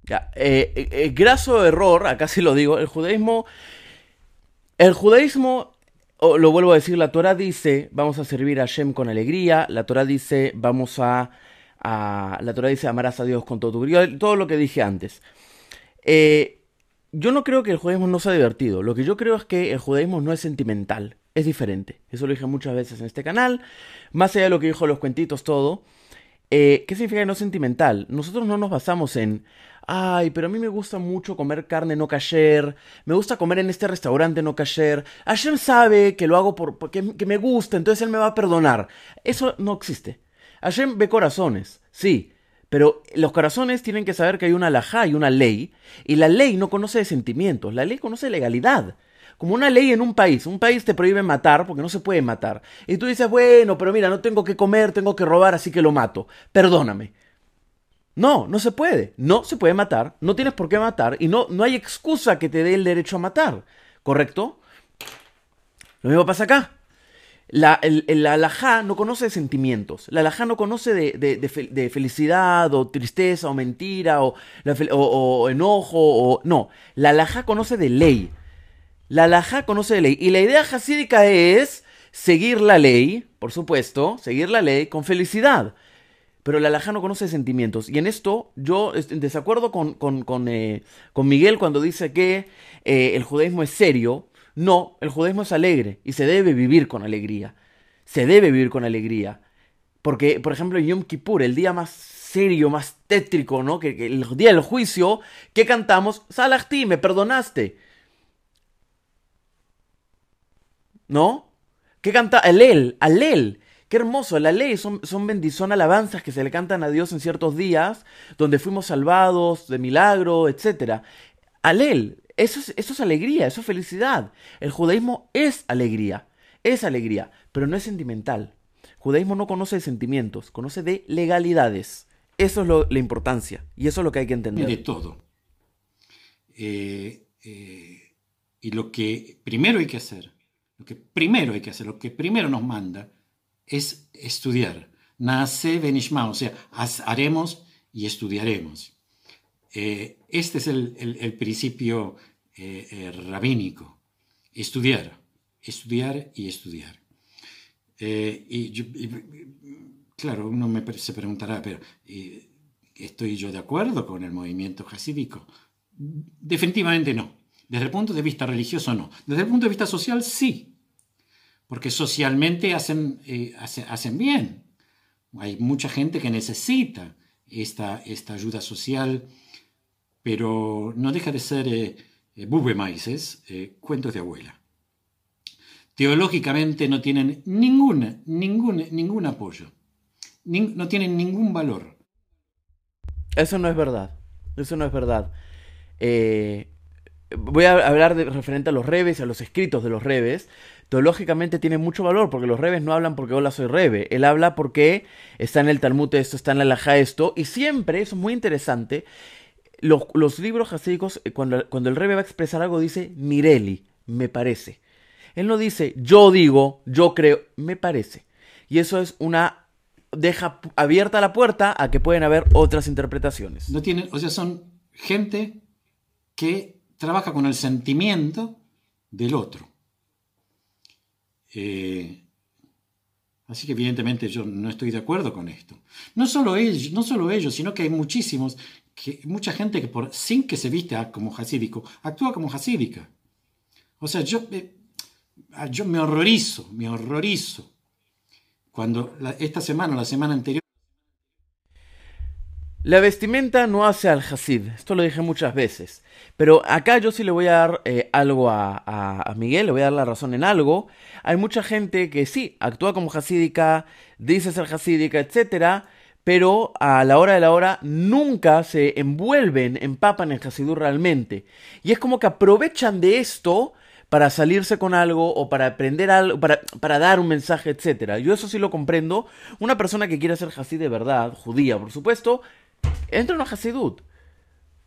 Ya, eh, eh, graso error, acá sí lo digo, el judaísmo... El judaísmo, oh, lo vuelvo a decir, la Torah dice, vamos a servir a Hashem con alegría, la Torah dice, vamos a, a la Torah dice, amarás a Dios con todo tu corazón, todo lo que dije antes. Eh, yo no creo que el judaísmo no sea divertido, lo que yo creo es que el judaísmo no es sentimental, es diferente. Eso lo dije muchas veces en este canal, más allá de lo que dijo los cuentitos, todo. Eh, ¿Qué significa que no es sentimental? Nosotros no nos basamos en, ay, pero a mí me gusta mucho comer carne no kasher, me gusta comer en este restaurante no kasher, Hashem sabe que lo hago por, porque, que me gusta, entonces él me va a perdonar. Eso no existe. Hashem ve corazones, sí, Pero los corazones tienen que saber que hay una halajá y una ley, y la ley no conoce de sentimientos, la ley conoce legalidad. Como una ley en un país, un país te prohíbe matar porque no se puede matar. Y tú dices, bueno, pero mira, no tengo que comer, tengo que robar, así que lo mato, perdóname. No, no se puede, no se puede matar, no tienes por qué matar, y no, no hay excusa que te dé el derecho a matar, ¿correcto? Lo mismo pasa acá. La, el, el alajá no conoce de sentimientos, la alajá no conoce de, de, de, fe, de felicidad o tristeza o mentira o, la fe, o, o enojo, o no, la alajá conoce de ley, la alajá conoce de ley, y la idea jasídica es seguir la ley, por supuesto, seguir la ley con felicidad, pero la alajá no conoce de sentimientos, y en esto yo en desacuerdo con, con, con, eh, con Miguel cuando dice que eh, el judaísmo es serio. No, el judaísmo es alegre y se debe vivir con alegría. Se debe vivir con alegría. Porque, por ejemplo, en Yom Kippur, el día más serio, más tétrico, ¿no? Que, que el día del juicio, ¿qué cantamos? Salachti, me perdonaste. ¿No? ¿Qué canta? Alel, Alel. Qué hermoso, la ley son, son bendición, alabanzas que se le cantan a Dios en ciertos días, donde fuimos salvados de milagro, etcétera. Alel. Eso es, eso es alegría, eso es felicidad. El judaísmo es alegría, es alegría, pero no es sentimental. El judaísmo no conoce de sentimientos, conoce de legalidades. Eso es lo, la importancia y eso es lo que hay que entender. De todo. Eh, eh, y lo que primero hay que hacer, lo que primero hay que hacer, lo que primero nos manda es estudiar. Naase venishma, o sea, haremos y estudiaremos. Eh, este es el, el, el principio eh, eh, rabínico, estudiar, estudiar y estudiar. Eh, y, yo, y claro, uno me, se preguntará, pero eh, ¿estoy yo de acuerdo con el movimiento jasídico? Definitivamente no. Desde el punto de vista religioso, no. Desde el punto de vista social, sí. Porque socialmente hacen, eh, hace, hacen bien. Hay mucha gente que necesita esta, esta ayuda social, pero no deja de ser eh, eh, bubemaices, eh, cuentos de abuela. Teológicamente no tienen ninguna, ningún, ningún apoyo, Nin, no tienen ningún valor. Eso no es verdad, eso no es verdad. Eh, voy a hablar de, referente a los rebes, a los escritos de los rebes. Teológicamente tiene mucho valor, porque los rebes no hablan porque hola soy rebe, él habla porque está en el Talmud esto, está en la halajá esto, y siempre, eso es muy interesante, los, los libros jasídicos, cuando, cuando el rebe va a expresar algo dice, mireli, me parece. Él no dice, yo digo, yo creo, me parece. Y eso es una, deja abierta la puerta a que pueden haber otras interpretaciones. No tienen, o sea, son gente que trabaja con el sentimiento del otro. Eh, así que evidentemente yo no estoy de acuerdo con esto. No solo ellos, no solo ellos, sino que hay muchísimos, que, mucha gente que por, sin que se vista como jasídico, actúa como jasídica. O sea, yo, eh, yo me horrorizo, me horrorizo. Cuando la, esta semana o la semana anterior... La vestimenta no hace al hasid, esto lo dije muchas veces, pero acá yo sí le voy a dar eh, algo a, a, a Miguel, le voy a dar la razón en algo. Hay mucha gente que sí, actúa como hasídica, dice ser hasídica, etcétera, pero a la hora de la hora nunca se envuelven, empapan en hasidú realmente. Y es como que aprovechan de esto para salirse con algo o para aprender algo, para, para dar un mensaje, etcétera. Yo eso sí lo comprendo. Una persona que quiere ser hasid de verdad, judía por supuesto, entra una hasidut,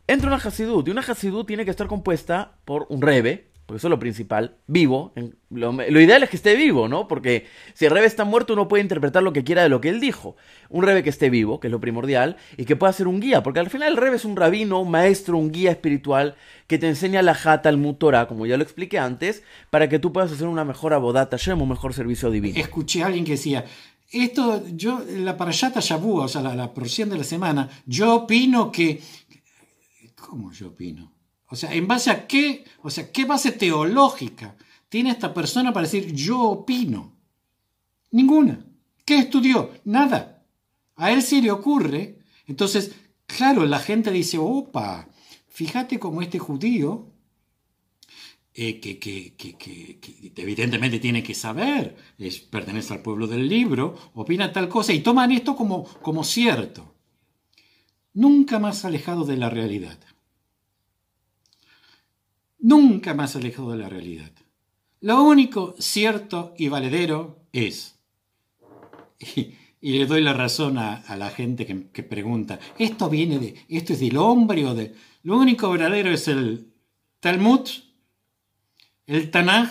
entra una hasidut, y una hasidut tiene que estar compuesta por un rebe, porque eso es lo principal, vivo, en, lo, lo ideal es que esté vivo, ¿no? Porque si el rebe está muerto uno puede interpretar lo que quiera de lo que él dijo, un rebe que esté vivo, que es lo primordial, y que pueda ser un guía, porque al final el rebe es un rabino, un maestro, un guía espiritual, que te enseña la halajá, Talmud, Torah, como ya lo expliqué antes, para que tú puedas hacer una mejor abodat Hashem, un mejor servicio divino. Escuché a alguien que decía... Esto, yo, la parashat Shavua, o sea, la, la porción de la semana, yo opino que... ¿Cómo yo opino? O sea, ¿en base a qué? O sea, ¿qué base teológica tiene esta persona para decir yo opino? Ninguna. ¿Qué estudió? Nada. A él sí le ocurre. Entonces, claro, la gente dice, opa, fíjate cómo este judío, eh, que, que, que, que, que evidentemente tiene que saber, es, pertenece al pueblo del libro, opina tal cosa y toman esto como, como cierto. nunca más alejado de la realidad. Nunca más alejado de la realidad. Lo único cierto y valedero es, y, y le doy la razón a, a la gente que, que pregunta, ¿esto viene de, esto es del hombre o de...? Lo único verdadero es el Talmud, el Tanaj,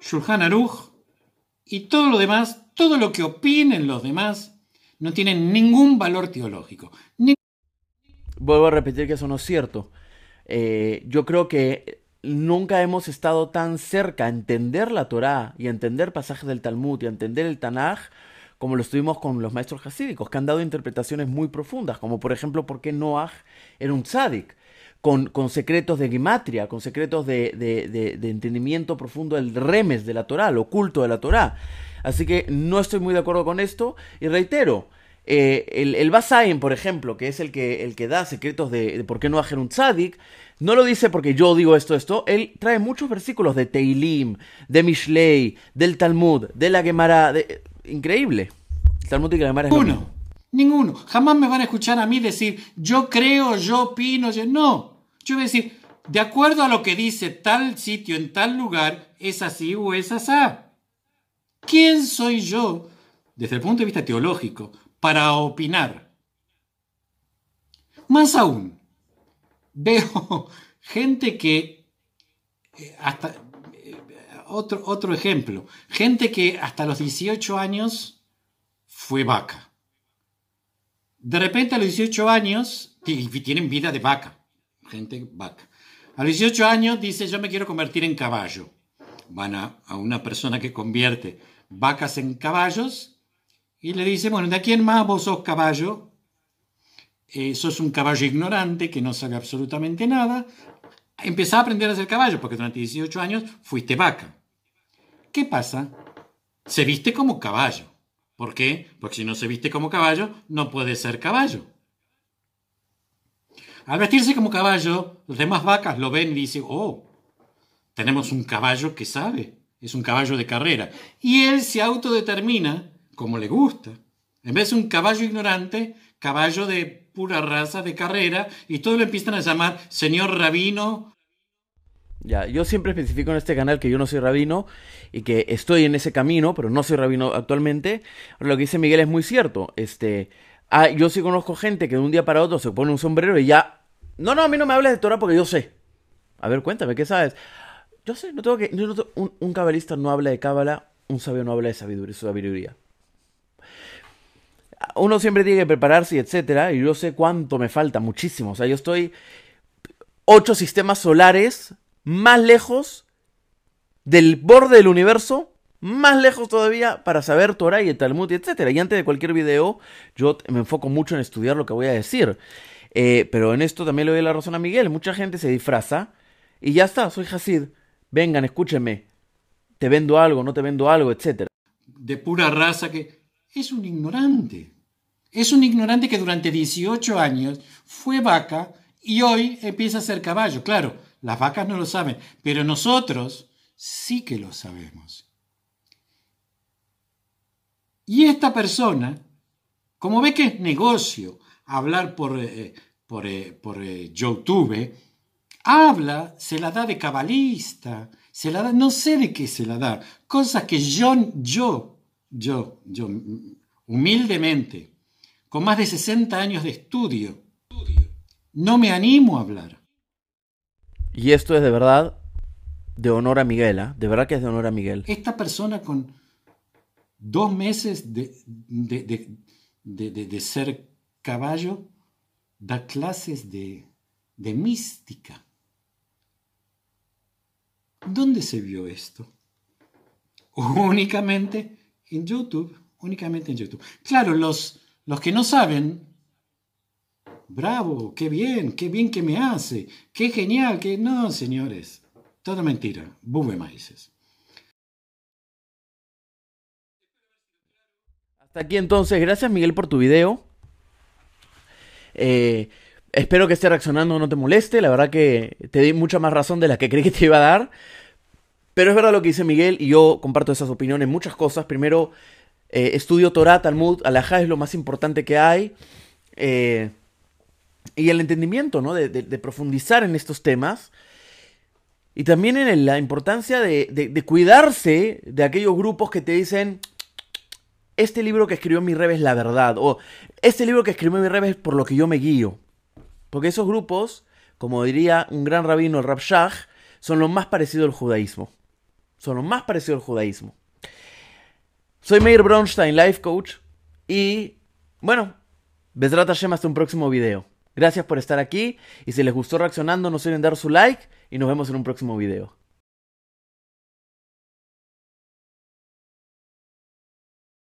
Shulchan Aruch, y todo lo demás, todo lo que opinen los demás, no tienen ningún valor teológico. Ni... Vuelvo a repetir que eso no es cierto. Eh, yo creo que nunca hemos estado tan cerca a entender la Torá y a entender pasajes del Talmud y a entender el Tanaj como lo estuvimos con los maestros jasídicos, que han dado interpretaciones muy profundas, como por ejemplo por qué Noaj era un tzadik, con, con secretos de gematria, con secretos de, de, de, de entendimiento profundo del remes de la Torá, lo oculto de la Torá. Así que no estoy muy de acuerdo con esto y reitero, eh, el, el Basaim, por ejemplo, que es el que, el que da secretos de, de por qué no hacer un tzadik, no lo dice porque yo digo esto, esto. Él trae muchos versículos de Teilim, de Mishlei, del Talmud, de la Gemara. De... Increíble. El Talmud y la Gemara es lo mismo. Ninguno. Jamás me van a escuchar a mí decir, yo creo, yo opino. Yo... No. Yo voy a decir, de acuerdo a lo que dice tal sitio en tal lugar, es así o es asá. ¿Quién soy yo, desde el punto de vista teológico, para opinar? Más aún, veo gente que, hasta, otro, otro ejemplo, gente que hasta los dieciocho años fue vaca. De repente a los dieciocho años, tienen vida de vaca, gente vaca. A los dieciocho años dice, yo me quiero convertir en caballo. Van a, a una persona que convierte vacas en caballos y le dice, bueno, ¿de aquí en más vos sos caballo? Eh, sos un caballo ignorante que no sabe absolutamente nada. Empezá a aprender a ser caballo porque durante dieciocho años fuiste vaca. ¿Qué pasa? Se viste como caballo. ¿Por qué? Porque si no se viste como caballo, no puede ser caballo. Al vestirse como caballo, las demás vacas lo ven y dicen, oh, tenemos un caballo que sabe, es un caballo de carrera. Y él se autodetermina como le gusta. En vez de un caballo ignorante, caballo de pura raza, de carrera, y todos lo empiezan a llamar señor rabino. Ya, yo siempre especifico en este canal que yo no soy rabino y que estoy en ese camino, pero no soy rabino actualmente. Lo que dice Miguel es muy cierto. Este, ah, yo sí conozco gente que de un día para otro se pone un sombrero y ya... No, no, a mí no me hables de Torah porque yo sé. A ver, cuéntame, ¿qué sabes? Yo sé, no tengo que... No, no, un, un cabalista no habla de cábala, un sabio no habla de sabiduría, sabiduría. Uno siempre tiene que prepararse, etcétera, y yo sé cuánto me falta, muchísimo. O sea, yo estoy ocho sistemas solares más lejos del borde del universo, más lejos todavía para saber Torah y el Talmud, etcétera. Y antes de cualquier video, yo me enfoco mucho en estudiar lo que voy a decir. Eh, pero en esto también le doy la razón a Miguel. Mucha gente se disfraza y ya está, soy hasid. Vengan, escúchenme, te vendo algo, no te vendo algo, etcétera. De pura raza que... Es un ignorante. Es un ignorante que durante dieciocho años fue vaca y hoy empieza a ser caballo. Claro, las vacas no lo saben, pero nosotros sí que lo sabemos. Y esta persona, como ve que es negocio hablar por, eh, por, eh, por eh, YouTube... Habla, se la da de cabalista, se la da, no sé de qué se la da, cosas que yo, yo, yo, yo, humildemente, con más de sesenta años de estudio, no me animo a hablar. Y esto es de verdad de honor a Miguel, ¿eh? De verdad que es de honor a Miguel. Esta persona con dos meses de, de, de, de, de, de ser caballo da clases de, de mística. ¿Dónde se vio esto? Únicamente en YouTube, únicamente en YouTube. Claro, los, los que no saben, bravo, qué bien, qué bien que me hace, qué genial, que no, señores, toda mentira, bube maíces. Hasta aquí entonces, gracias Miguel por tu video. Eh... Espero que esté reaccionando, no te moleste. La verdad que te di mucha más razón de la que creí que te iba a dar. Pero es verdad lo que dice Miguel y yo comparto esas opiniones. Muchas cosas. Primero, eh, estudio Torah, Talmud, Halajá es lo más importante que hay. Eh, y el entendimiento, ¿no? De, de, de profundizar en estos temas. Y también en la importancia de, de, de cuidarse de aquellos grupos que te dicen: este libro que escribió mi Rebe es la verdad, o este libro que escribió mi Rebe es por lo que yo me guío. Porque esos grupos, como diría un gran rabino, el Rabshach, son lo más parecido al judaísmo. Son lo más parecido al judaísmo. Soy Meir Bronstein, Life Coach, y bueno, Bezrat Hashem hasta un próximo video. Gracias por estar aquí, y si les gustó Reaccionando no se olviden dar su like, y nos vemos en un próximo video.